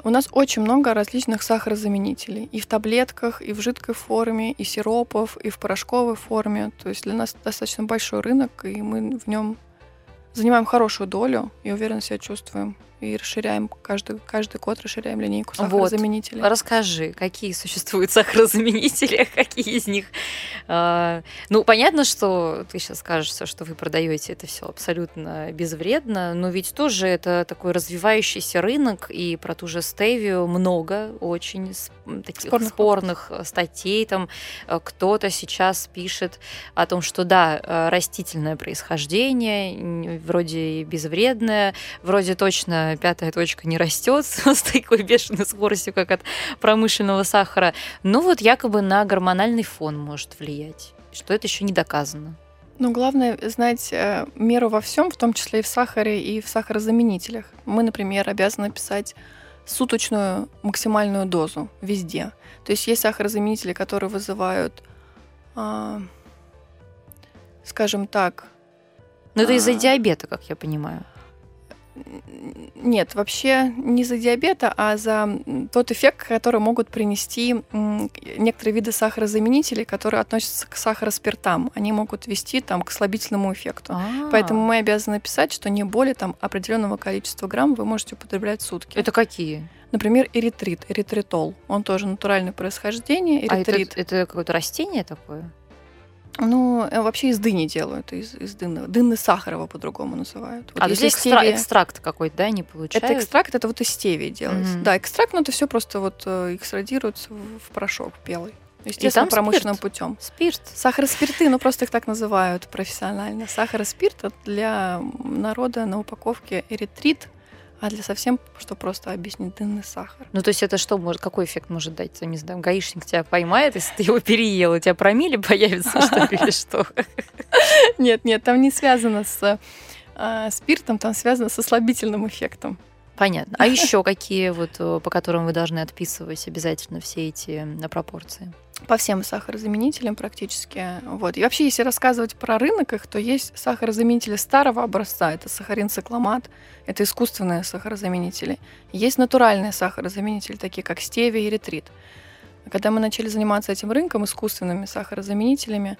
У нас очень много различных сахарозаменителей. И в таблетках, и в жидкой форме, и сиропов, и в порошковой форме. То есть для нас достаточно большой рынок, и мы в нем занимаем хорошую долю, и уверенно себя чувствуем. И расширяем, каждый год расширяем линейку сахарозаменителей. Вот. Расскажи, какие существуют сахарозаменители, какие из них... Ну, понятно, что ты сейчас скажешь, что вы продаете это все абсолютно безвредно, но ведь тоже это такой развивающийся рынок, и про ту же стевию много очень таких спорных статей. Там кто-то сейчас пишет о том, что да, растительное происхождение, вроде безвредное, вроде точно 5-я точка не растет с такой бешеной скоростью, как от промышленного сахара, но вот якобы на гормональный фон может влиять, что это еще не доказано. Ну, главное знать меру во всем, в том числе и в сахаре, и в сахарозаменителях. Мы, например, обязаны писать суточную максимальную дозу везде. То есть есть сахарозаменители, которые вызывают, скажем так... Ну, это из-за диабета, как я понимаю. Нет, вообще не за диабета, а за тот эффект, который могут принести некоторые виды сахарозаменителей, которые относятся к сахароспиртам. Они могут вести там, к слабительному эффекту. Поэтому мы обязаны писать, что не более там, определенного количества грамм вы можете употреблять в сутки. Это какие? Например, эритрит, эритритол. Он тоже натуральное происхождение. Эритрит. А это какое-то растение такое? Ну, вообще из дыни делают, из дынного. Дынный сахар его по-другому называют. Вот а здесь стевия... экстракт какой-то, да, они получают? Это экстракт, это вот из стевии делается. Да, экстракт, но это все просто вот экстрагируется в порошок белый. Естественно, промышленным путем. Спирт. Сахароспирты, ну просто их так называют профессионально. Сахароспирт для народа на упаковке эритрит, а для совсем, что просто объяснить, дынный сахар. Ну, то есть это что может, какой эффект может дать? Я не знаю, гаишник тебя поймает, если ты его переел, у тебя промилле появится, что ли, или что? Нет, там не связано с спиртом, там связано со слабительным эффектом. Понятно. А еще какие, вот, по которым вы должны отписывать обязательно все эти пропорции? По всем сахарозаменителям практически. Вот. И вообще, если рассказывать про рынок их, то есть сахарозаменители старого образца. Это сахарин-цикламат, это искусственные сахарозаменители. Есть натуральные сахарозаменители, такие как стевия и ретрит. Когда мы начали заниматься этим рынком, искусственными сахарозаменителями,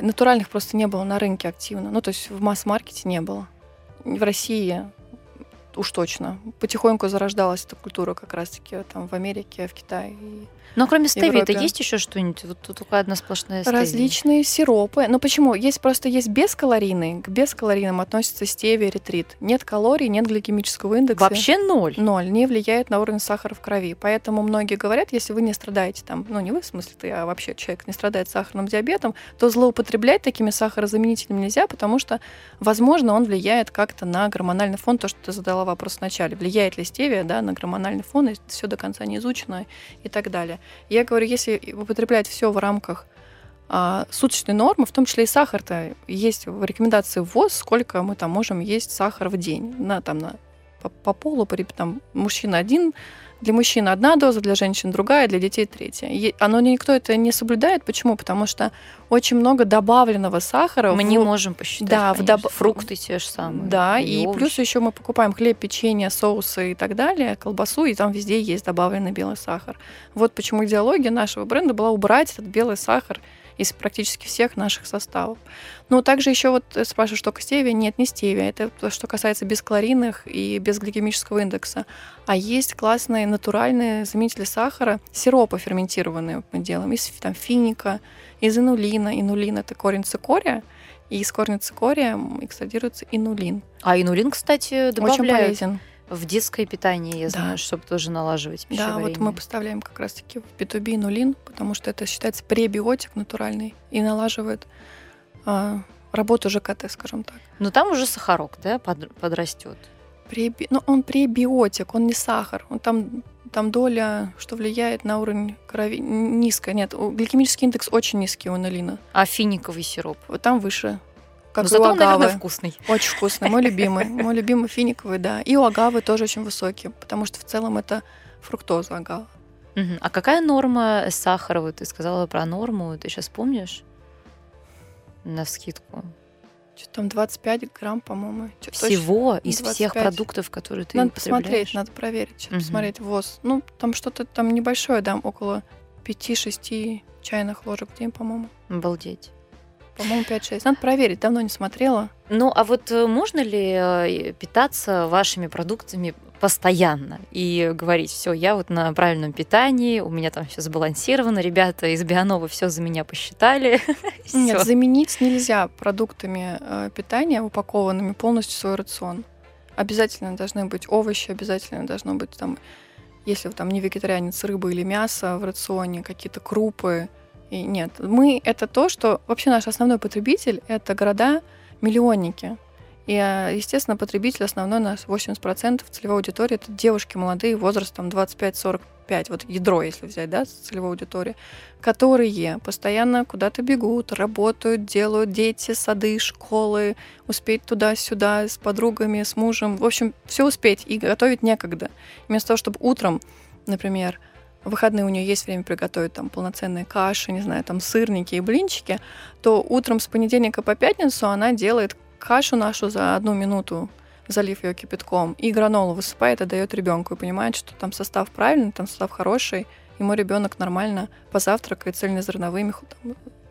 натуральных просто не было на рынке активно. Ну, то есть в масс-маркете не было. В России уж точно. Потихоньку зарождалась эта культура как раз-таки там в Америке, в Китае. Но кроме стевии-то есть еще что-нибудь? Вот тут только одна сплошная стевия. Различные сиропы. Ну почему? Есть просто есть бескалорийные. К бескалорийным относятся стевия, ретрит. Нет калорий, нет гликемического индекса. Вообще ноль? Ноль. Не влияет на уровень сахара в крови. Поэтому многие говорят, если вы не страдаете там, ну не вы в смысле ты, а вообще человек не страдает сахарным диабетом, то злоупотреблять такими сахарозаменителями нельзя, потому что, возможно, он влияет как-то на гормональный фон. То, что ты задала вопрос вначале. Влияет ли стевия, да, на гормональный фон, и все до конца не изучено и так далее. Я говорю, если употреблять все в рамках суточной нормы, в том числе и сахар-то, есть в рекомендации ВОЗ, сколько мы там можем есть сахар в день. По полу, там, мужчина один, для мужчин одна доза, для женщин другая, для детей третья. Но никто это не соблюдает. Почему? Потому что очень много добавленного сахара. Мы не можем посчитать, да, фрукты те же самые. Да, и плюс еще мы покупаем хлеб, печенье, соусы и так далее, колбасу, и там везде есть добавленный белый сахар. Вот почему идеология нашего бренда была убрать этот белый сахар из практически всех наших составов. Но также еще вот спрашиваю, что к стевии? Нет, не стевия. Это то, что касается бескалорийных и без гликемического индекса. А есть классные натуральные заменители сахара, сиропы ферментированные мы делаем из там, финика, из инулина. Инулин – это корень цикория. И из корня цикория экстрадируется инулин. А инулин, кстати, добавляют. Очень полезен. В детское питание, я знаю, да. Чтобы тоже налаживать пищеварение. Да, вот мы поставляем как раз-таки в B2B инулин, потому что это считается пребиотик натуральный и налаживает работу ЖКТ, скажем так. Но там уже сахарок, да, подрастет. Ну, он пребиотик, он не сахар. Он там доля, что влияет на уровень крови, низкая. Нет, гликемический индекс очень низкий у инулина. А финиковый сироп? Там выше. Но зато он, наверное, вкусный. Очень вкусный, мой любимый финиковый, да. И у агавы тоже очень высокий, потому что в целом это фруктоза агава. Угу. А какая норма сахара? Вот ты сказала про норму, ты сейчас помнишь? Навскидку. Что-то там 25 грамм, по-моему. Всего точно? Из 25. Всех продуктов, которые ты употребляешь? Надо проверить, угу. Посмотреть ВОЗ. Ну, там что-то там небольшое, там около 5-6 чайных ложек в день, по-моему. Обалдеть. По-моему, 5-6. Надо проверить, давно не смотрела. Ну, а вот можно ли питаться вашими продуктами постоянно и говорить, все, я вот на правильном питании, у меня там все сбалансировано, ребята из Бионова все за меня посчитали. Нет, заменить нельзя продуктами питания, упакованными полностью свой рацион. Обязательно должны быть овощи, обязательно должно быть, там, если там не вегетарианец, рыба или мясо в рационе, какие-то крупы. И нет, это то, что вообще наш основной потребитель – это города-миллионники. И, естественно, потребитель основной у нас 80% целевой аудитории – это девушки молодые, возрастом 25-45, вот ядро, если взять, да, целевой аудитории, которые постоянно куда-то бегут, работают, делают дети, сады, школы, успеть туда-сюда с подругами, с мужем. В общем, все успеть, и готовить некогда. Вместо того, чтобы утром, например, в выходные у нее есть время приготовить там полноценные каши, не знаю, там сырники и блинчики, то утром с понедельника по пятницу она делает кашу нашу за 1 минуту, залив ее кипятком, и гранолу высыпает, отдает ребенку и понимает, что там состав правильный, там состав хороший, и мой ребенок нормально позавтракает цельнозерновыми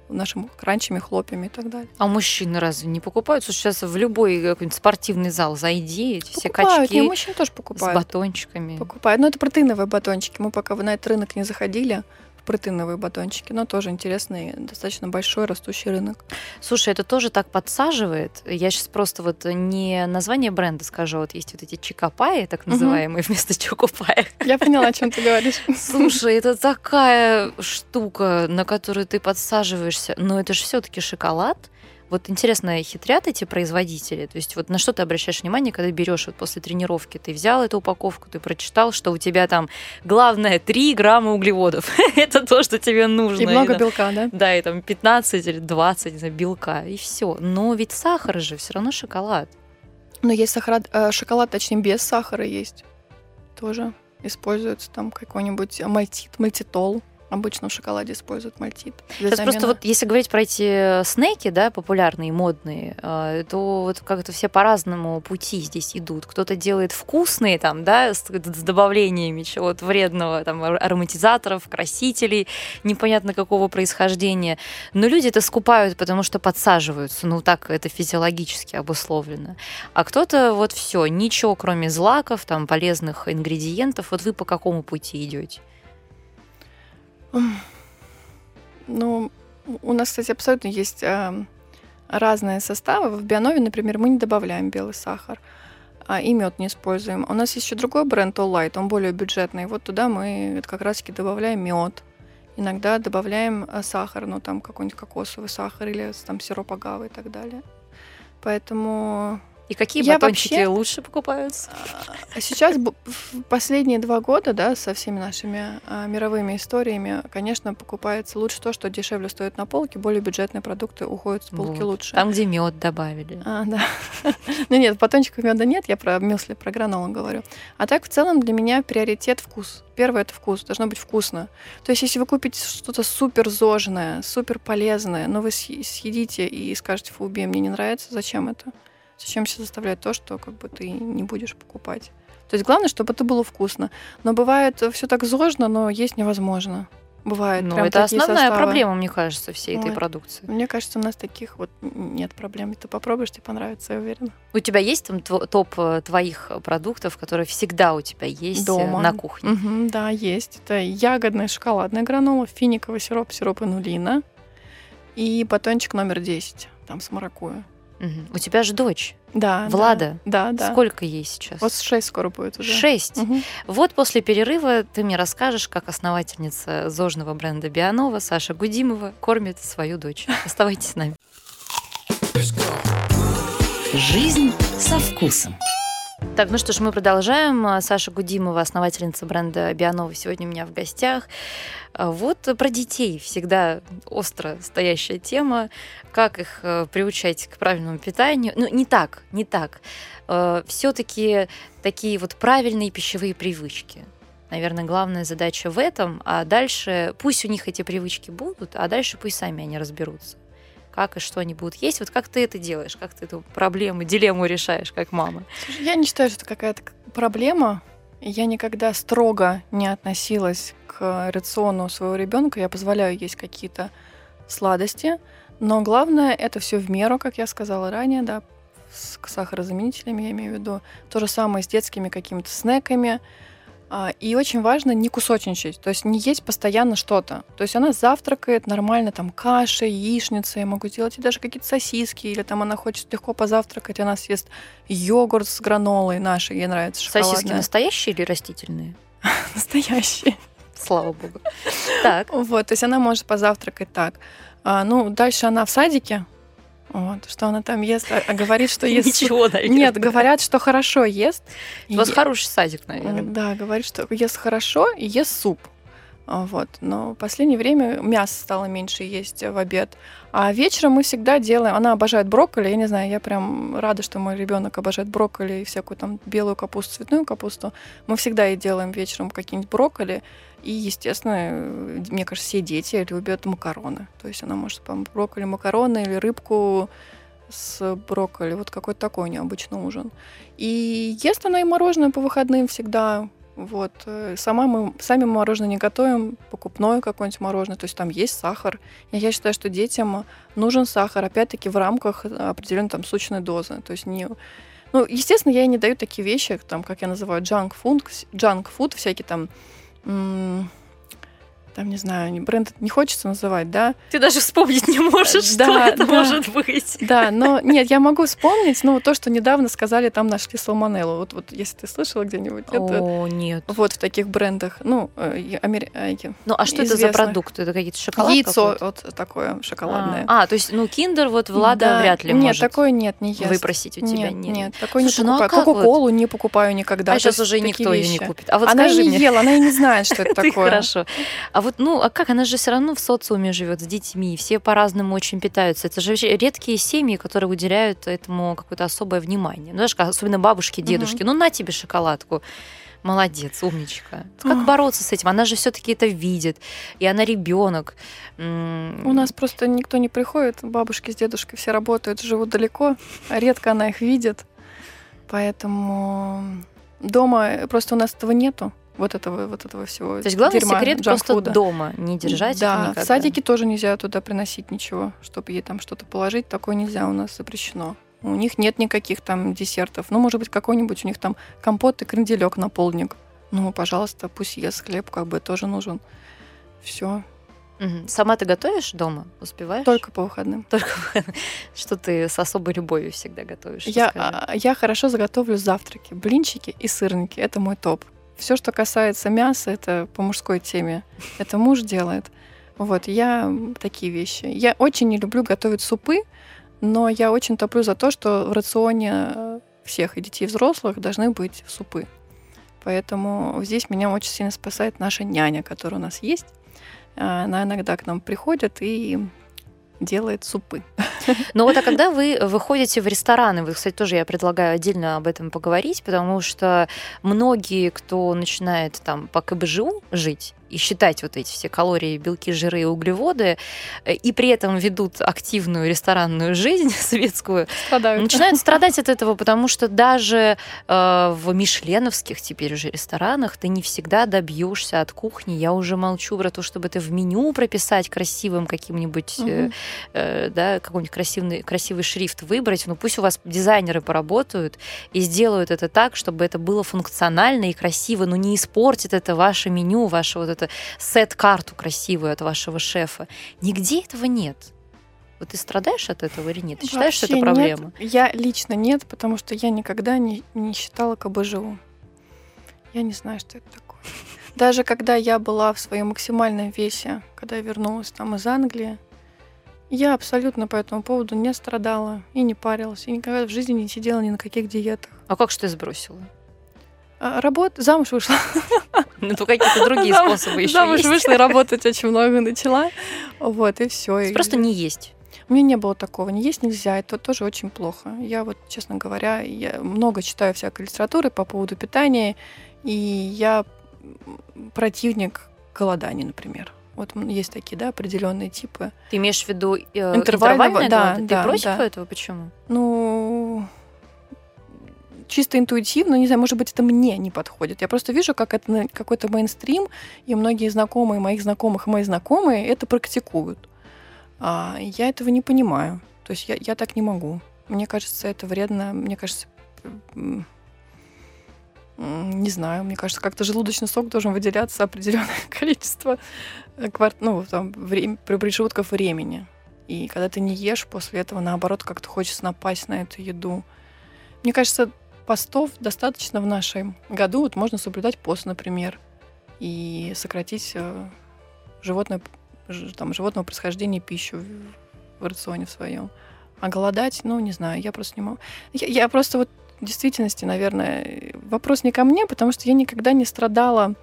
нашими кранчами, хлопьями и так далее. А мужчины разве не покупают? Слушай, сейчас в любой какой-нибудь спортивный зал зайди, эти все качки мужчины тоже покупают. С батончиками. Покупают. Но это протеиновые батончики. Мы пока на этот рынок не заходили, в протеиновые батончики, но тоже интересный, достаточно большой растущий рынок. Слушай, это тоже так подсаживает. Я сейчас просто вот не название бренда скажу, вот есть вот эти чикопаи, так называемые, вместо чокопая. Я поняла, о чем ты говоришь. Слушай, это такая штука, на которую ты подсаживаешься, но это же все-таки шоколад. Вот интересно, хитрят эти производители? То есть вот на что ты обращаешь внимание, когда берешь вот после тренировки? Ты взял эту упаковку, ты прочитал, что у тебя там главное 3 грамма углеводов. Это то, что тебе нужно. И много белка, да? Да, и там 15 или 20 белка, и все. Но ведь сахар же все равно шоколад. Но есть шоколад, точнее, без сахара есть. Тоже используется там какой-нибудь мальтит, мальтитол. Обычно в шоколаде используют мальтит. Сейчас просто вот если говорить про эти снеки, да, популярные, модные, то вот как-то все по разному пути здесь идут. Кто-то делает вкусные там, да, с добавлениями чего-то вредного, там, ароматизаторов, красителей, непонятно какого происхождения. Но люди это скупают, потому что подсаживаются. Ну, так это физиологически обусловлено. А кто-то вот все, ничего, кроме злаков, там, полезных ингредиентов. Вот вы по какому пути идете? Ну, у нас, кстати, абсолютно есть разные составы. В Бионове, например, мы не добавляем белый сахар, и мед не используем. У нас есть еще другой бренд All Light, он более бюджетный. Вот туда мы как раз-таки добавляем мед. Иногда добавляем сахар, ну, там какой-нибудь кокосовый сахар или там сироп агавы и так далее. Поэтому... И какие батончики лучше покупаются? Сейчас, в последние 2 года, да, со всеми нашими мировыми историями, конечно, покупается лучше то, что дешевле стоит на полке, более бюджетные продукты уходят с полки лучше. Там, где мед добавили. Да. Ну нет, батончиков меда нет, я про мюсли, про гранолу говорю. А так, в целом, для меня приоритет вкус. Первое – это вкус, должно быть вкусно. То есть, если вы купите что-то супер зожное, супер полезное, но вы съедите и скажете, фу, убей, мне не нравится, зачем это? Зачем сейчас заставлять то, что как бы ты не будешь покупать? То есть главное, чтобы это было вкусно. Но бывает все так зложно, но есть невозможно. Бывает. Ну, это основная проблема, мне кажется, всей этой продукции. Мне кажется, у нас таких вот нет проблем. Ты попробуешь, тебе понравится, я уверена. У тебя есть там топ твоих продуктов, которые всегда у тебя есть дома на кухне? Угу, да, есть. Это ягодная шоколадная гранола, финиковый сироп, сироп инулина и батончик номер 10 там с маракуйя. Угу. У тебя же дочь. Да. Влада. Да, да. Сколько ей сейчас? Вот 6 скоро будет уже. 6. Угу. Вот после перерыва ты мне расскажешь, как основательница зожного бренда Бионова Саша Гудимова кормит свою дочь. Оставайтесь с нами. Жизнь со вкусом. Так, ну что ж, мы продолжаем. Саша Гудимова, основательница бренда Бионова, сегодня у меня в гостях. Вот про детей всегда остро стоящая тема. Как их приучать к правильному питанию? Ну, не так. Все-таки такие вот правильные пищевые привычки. Наверное, главная задача в этом. А дальше пусть у них эти привычки будут, а дальше пусть сами они разберутся. Как и что они будут есть. Вот как ты это делаешь? Как ты эту проблему, дилемму решаешь, как мама? Слушай, я не считаю, что это какая-то проблема. Я никогда строго не относилась к рациону своего ребенка. Я позволяю есть какие-то сладости. Но главное, это все в меру, как я сказала ранее, да, с сахарозаменителями, я имею в виду. То же самое с детскими какими-то снеками. И очень важно не кусочничать, то есть не есть постоянно что-то. То есть она завтракает нормально, там, каши, яичницы, я могу сделать и даже какие-то сосиски, или там она хочет легко позавтракать, она съест йогурт с гранолой нашей, ей нравится шоколадная. Сосиски настоящие или растительные? Настоящие. Слава богу. Так. Вот, то есть она может позавтракать так. Ну, дальше она в садике. Вот, что она там ест, а говорит, что ест... Ничего, наверное. Нет, говорят, что хорошо ест. У вас хороший садик, наверное. Да, говорит, что ест хорошо и ест суп. Вот. Но в последнее время мясо стало меньше есть в обед. А вечером мы всегда делаем... Она обожает брокколи, я не знаю, я прям рада, что мой ребенок обожает брокколи и всякую там белую капусту, цветную капусту. Мы всегда ей делаем вечером какие-нибудь брокколи. И, естественно, мне кажется, все дети любят макароны. То есть она может, по-моему, брокколи, макароны или рыбку с брокколи. Вот какой-то такой необычный ужин. И ест она и мороженое по выходным всегда. Вот. Сами мороженое не готовим, покупное какое-нибудь мороженое, то есть там есть сахар. Я считаю, что детям нужен сахар, опять-таки, в рамках определенной там суточной дозы. То есть не... Ну, естественно, я ей не даю такие вещи, там, как я называю, junk food, всякие там... Там, не знаю, бренд не хочется называть, да? Ты даже вспомнить не можешь, что это может быть. Да, но нет, я могу вспомнить, ну, то, что недавно сказали, там нашли салмонеллу. Вот если ты слышала где-нибудь. О, нет. Вот в таких брендах. Ну, американские. Ну, а что это за продукты? Это какие-то шоколадки? Яйцо вот такое шоколадное. А, то есть, ну, киндер вот Влада вряд ли может. Нет, такое нет, не ест. Выпросить у тебя нет. Нет, такое не покупаю. Кока-колу не покупаю никогда. А сейчас уже никто ее не купит. Она не ела, она и не знает, что это такое. Хорошо. А вот, ну, а как? Она же все равно в социуме живет с детьми, все по-разному очень питаются. Это же вообще редкие семьи, которые уделяют этому какое-то особое внимание. Ну, знаешь, особенно бабушки, дедушки. Ну, на тебе шоколадку. Молодец, умничка. Как бороться с этим? Она же все-таки это видит, и она ребенок. У нас просто никто не приходит, бабушки с дедушкой все работают, живут далеко, редко она их видит, поэтому дома просто у нас этого нету, вот этого всего. То есть главный дерьма, секрет просто дома не держать. Да, в садике тоже нельзя туда приносить ничего, чтобы ей там что-то положить, такое нельзя, у нас запрещено. У них нет никаких там десертов. Ну, может быть, какой-нибудь у них там компот и кренделек на полдник. Ну, пожалуйста, пусть ест, хлеб как бы тоже нужен. Все. Сама ты готовишь дома? Успеваешь? Только по выходным. Только по выходным. Что ты с особой любовью всегда готовишь? Я хорошо заготовлю завтраки. Блинчики и сырники. Это мой топ. Все, что касается мяса, это по мужской теме. Это муж делает. Вот, я такие вещи. Я очень не люблю готовить супы, но я очень топлю за то, что в рационе всех, и детей, и взрослых, должны быть супы. Поэтому здесь меня очень сильно спасает наша няня, которая у нас есть. Она иногда к нам приходит и делает супы. Ну вот, а когда вы выходите в рестораны, вы, кстати, тоже я предлагаю отдельно об этом поговорить, потому что многие, кто начинает там по КБЖУ жить и считать вот эти все калории, белки, жиры и углеводы, и при этом ведут активную ресторанную жизнь светскую, начинают страдать от этого, потому что даже в мишленовских теперь уже ресторанах ты не всегда добьешься от кухни. Я уже молчу про то, чтобы это в меню прописать красивым каким-нибудь, да, какой-нибудь красивый шрифт выбрать. Ну пусть у вас дизайнеры поработают и сделают это так, чтобы это было функционально и красиво, но не испортит это ваше меню, ваше вот это сет-карту красивую от вашего шефа. Нигде этого нет. Вот ты страдаешь от этого или нет? Ты считаешь, что это проблема? Нет. Я лично нет, потому что я никогда не считала КБЖУ. Я не знаю, что это такое. Даже когда я была в своем максимальном весе, когда я вернулась там из Англии, я абсолютно по этому поводу не страдала и не парилась, и никогда в жизни не сидела ни на каких диетах. А как же ты сбросила? Замуж вышла. Ну, то какие-то другие способы еще замуж есть. Вышла и работать очень много начала. Вот, и все. Просто не есть. У меня не было такого. Не есть нельзя, это тоже очень плохо. Я вот, честно говоря, я много читаю всякой литературы по поводу питания, и я противник голодания, например. Вот есть такие, да, определенные типы. Ты имеешь в виду интервальное? Да, голодание? Да. Ты против этого? Почему? Ну... чисто интуитивно, не знаю, может быть, это мне не подходит. Я просто вижу, как это какой-то мейнстрим, и многие знакомые моих знакомых и мои знакомые это практикуют. А я этого не понимаю. То есть я так не могу. Мне кажется, это вредно. Мне кажется, не знаю, мне кажется, как-то желудочный сок должен выделяться определенное количество промежутков времени. И когда ты не ешь, после этого, наоборот, как-то хочется напасть на эту еду. Мне кажется, постов достаточно в нашем году. Вот можно соблюдать пост, например, и сократить животного происхождения пищу в рационе в своем. А голодать, ну, не знаю, я просто не могу. Я просто вот в действительности, наверное, вопрос не ко мне, потому что я никогда не страдала.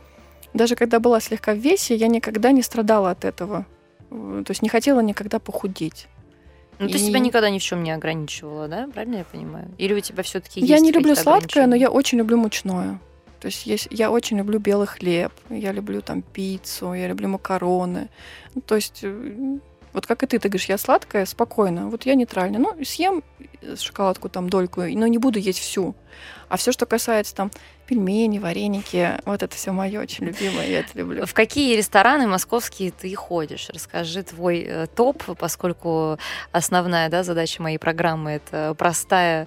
Даже когда была слегка в весе, я никогда не страдала от этого. То есть не хотела никогда похудеть. Ну, ты себя никогда ни в чем не ограничивала, да? Правильно я понимаю? Или у тебя все-таки есть? Я не люблю сладкое, но я очень люблю мучное. То есть, я очень люблю белый хлеб, я люблю там пиццу, я люблю макароны. Ну, то есть, вот как и ты говоришь, я сладкая, спокойно, вот я нейтральная. Ну, съем шоколадку там дольку, но не буду есть всю. А все, что касается там пельмени, вареники, вот это все мое очень любимое, я это люблю. В какие рестораны московские ты ходишь? Расскажи твой топ, поскольку основная, да, задача моей программы – это простая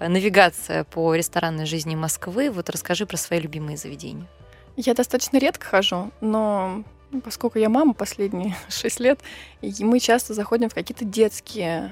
навигация по ресторанной жизни Москвы. Вот расскажи про свои любимые заведения. Я достаточно редко хожу, но поскольку я мама последние 6 лет, и мы часто заходим в какие-то детские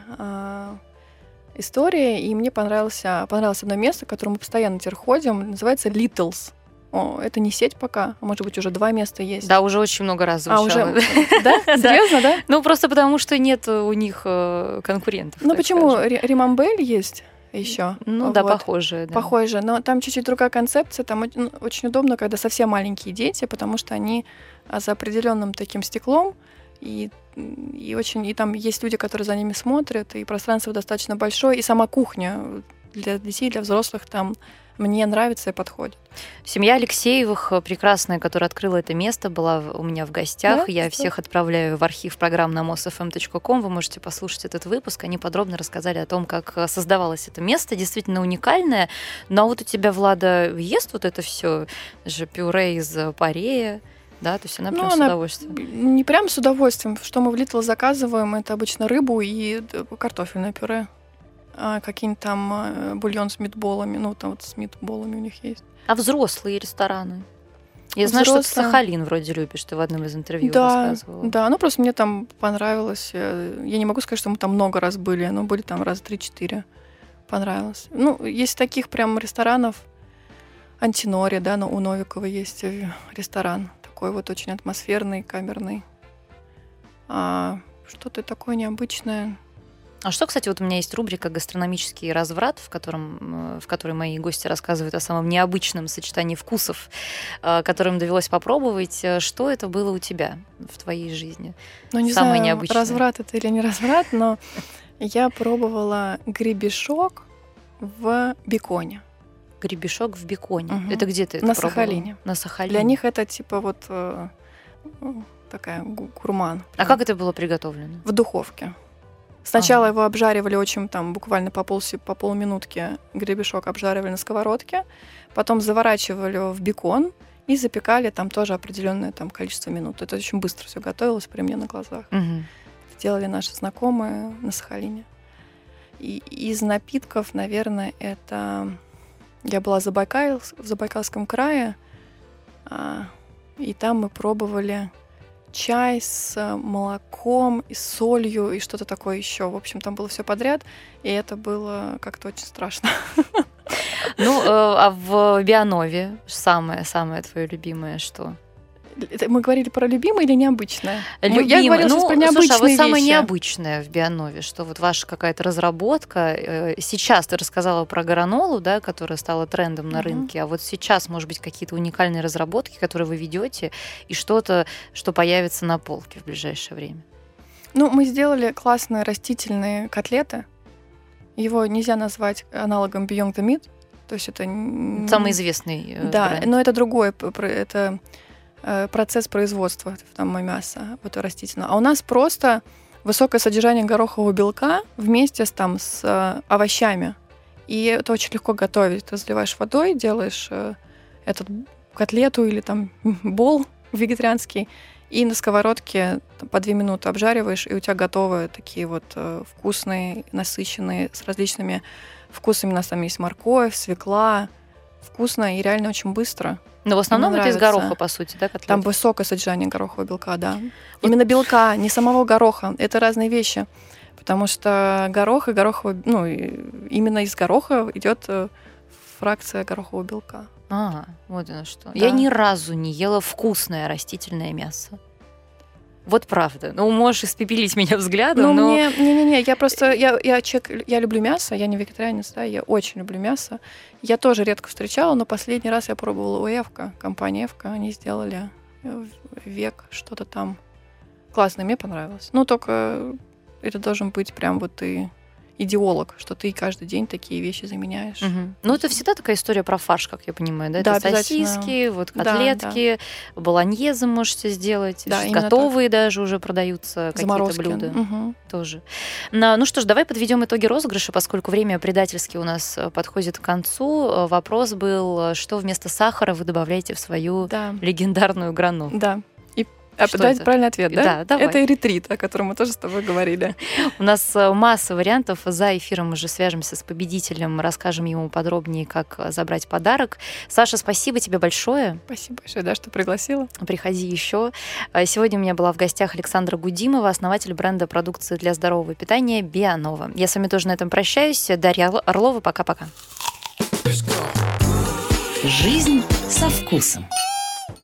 истории, и мне понравилось одно место, к которому мы постоянно теперь ходим, называется Little's. О, это не сеть пока, а может быть уже 2 места есть. Да, уже очень много раз звучало. А уже, да? Серьезно, да? Ну, просто потому что нет у них конкурентов. Ну, почему? Римонбел есть, еще. Ну вот. Да, похожие. Да. Похожие, но там чуть-чуть другая концепция. Там очень удобно, когда совсем маленькие дети, потому что они за определенным таким стеклом, и там есть люди, которые за ними смотрят, и пространство достаточно большое, и сама кухня для детей, для взрослых там мне нравится и подходит. Семья Алексеевых прекрасная, которая открыла это место, была у меня в гостях. Да, я всех отправляю в архив программ на mosfm.com. Вы можете послушать этот выпуск. Они подробно рассказали о том, как создавалось это место. Действительно уникальное. Ну а вот у тебя, Влада, ест вот это все же пюре из парея? Да, то есть она прям с удовольствием. Не прям с удовольствием. Что мы в Little's заказываем, это обычно рыбу и картофельное пюре. Какие-нибудь там бульон с митболами. Ну, там вот с митболами у них есть. А взрослые рестораны? Я знаю, что ты Сахалин вроде любишь, ты в одном из интервью рассказывала. Да, ну просто мне там понравилось. Я не могу сказать, что мы там много раз были, но были там раз 3-4. Понравилось. Ну, есть таких прям ресторанов. Антинори, да, но у Новикова есть ресторан. Такой вот очень атмосферный, камерный. Что-то такое необычное. А что, кстати, вот у меня есть рубрика «Гастрономический разврат», в которой мои гости рассказывают о самом необычном сочетании вкусов, которым довелось попробовать. Что это было у тебя в твоей жизни? Ну, не самое знаю, необычное? Разврат это или не разврат, но я пробовала гребешок в беконе. Гребешок в беконе? Угу. Это где ты это пробовала? Сахалине. На Сахалине. Для них это типа вот такая гурман. А как это было приготовлено? В духовке. Сначала его обжаривали очень там буквально по полминутки, гребешок обжаривали на сковородке, потом заворачивали в бекон и запекали там тоже определенное там количество минут. Это очень быстро все готовилось при мне на глазах. Угу. Это делали наши знакомые на Сахалине. И из напитков, наверное, это я была в Забайкальском крае, и там мы пробовали чай с молоком и солью и что-то такое еще. В общем, там было все подряд, и это было как-то очень страшно. Ну, а в Бионове самое-самое твое любимое что? Мы говорили про любимое или необычное? Я говорила сейчас про необычные вещи. Слушай, а вот самое необычное в Бионове, что вот ваша какая-то разработка. Сейчас ты рассказала про гранолу, да, которая стала трендом на рынке, а вот сейчас, может быть, какие-то уникальные разработки, которые вы ведете, и что-то, что появится на полке в ближайшее время. Ну, мы сделали классные растительные котлеты. Его нельзя назвать аналогом Beyond the Meat. То есть это самый известный. Да, бренд. Но это другое. Это процесс производства там, мяса вот, растительного. А у нас просто высокое содержание горохового белка вместе с овощами. И это очень легко готовить. Ты разливаешь водой, делаешь котлету или там бол вегетарианский, и на сковородке по 2 минуты обжариваешь, и у тебя готовы такие вот вкусные, насыщенные, с различными вкусами. У нас там есть морковь, свекла. Вкусно и реально очень быстро. Но в основном это из гороха, по сути, да, котлеты? Там высокое содержание горохового белка, да. Вот. Именно белка, не самого гороха. Это разные вещи. Потому что горох и гороховый... Ну, именно из гороха идет фракция горохового белка. Вот оно что. Да. Я ни разу не ела вкусное растительное мясо. Вот правда. Ну, можешь испепелить меня взглядом, но... Не-не-не, я просто... Я люблю мясо, я не вегетарианец, да, я очень люблю мясо. Я тоже редко встречала, но последний раз я пробовала у Эвка, компания Эвка, они сделали век, что-то там. Классно, мне понравилось. Ну, только это должен быть прям вот ты идеолог, что ты каждый день такие вещи заменяешь. Угу. Ну, это всегда такая история про фарш, как я понимаю, да? Да, это сосиски, вот котлетки, да. Болоньезе можете сделать. Да, готовые так. Даже уже продаются какие-то блюда. Угу. Тоже. Ну что ж, давай подведем итоги розыгрыша, поскольку время предательски у нас подходит к концу. Вопрос был, что вместо сахара вы добавляете в свою легендарную грану? Да. Дать правильный ответ, да? Да, давай. Это и ретрит, о котором мы тоже с тобой говорили. У нас масса вариантов. За эфиром мы же свяжемся с победителем, расскажем ему подробнее, как забрать подарок. Саша, спасибо тебе большое. Спасибо большое, да, что пригласила. Приходи еще. Сегодня у меня была в гостях Александра Гудимова, основатель бренда продукции для здорового питания Bionova. Я с вами тоже на этом прощаюсь. Дарья Орлова, пока-пока. Жизнь со вкусом.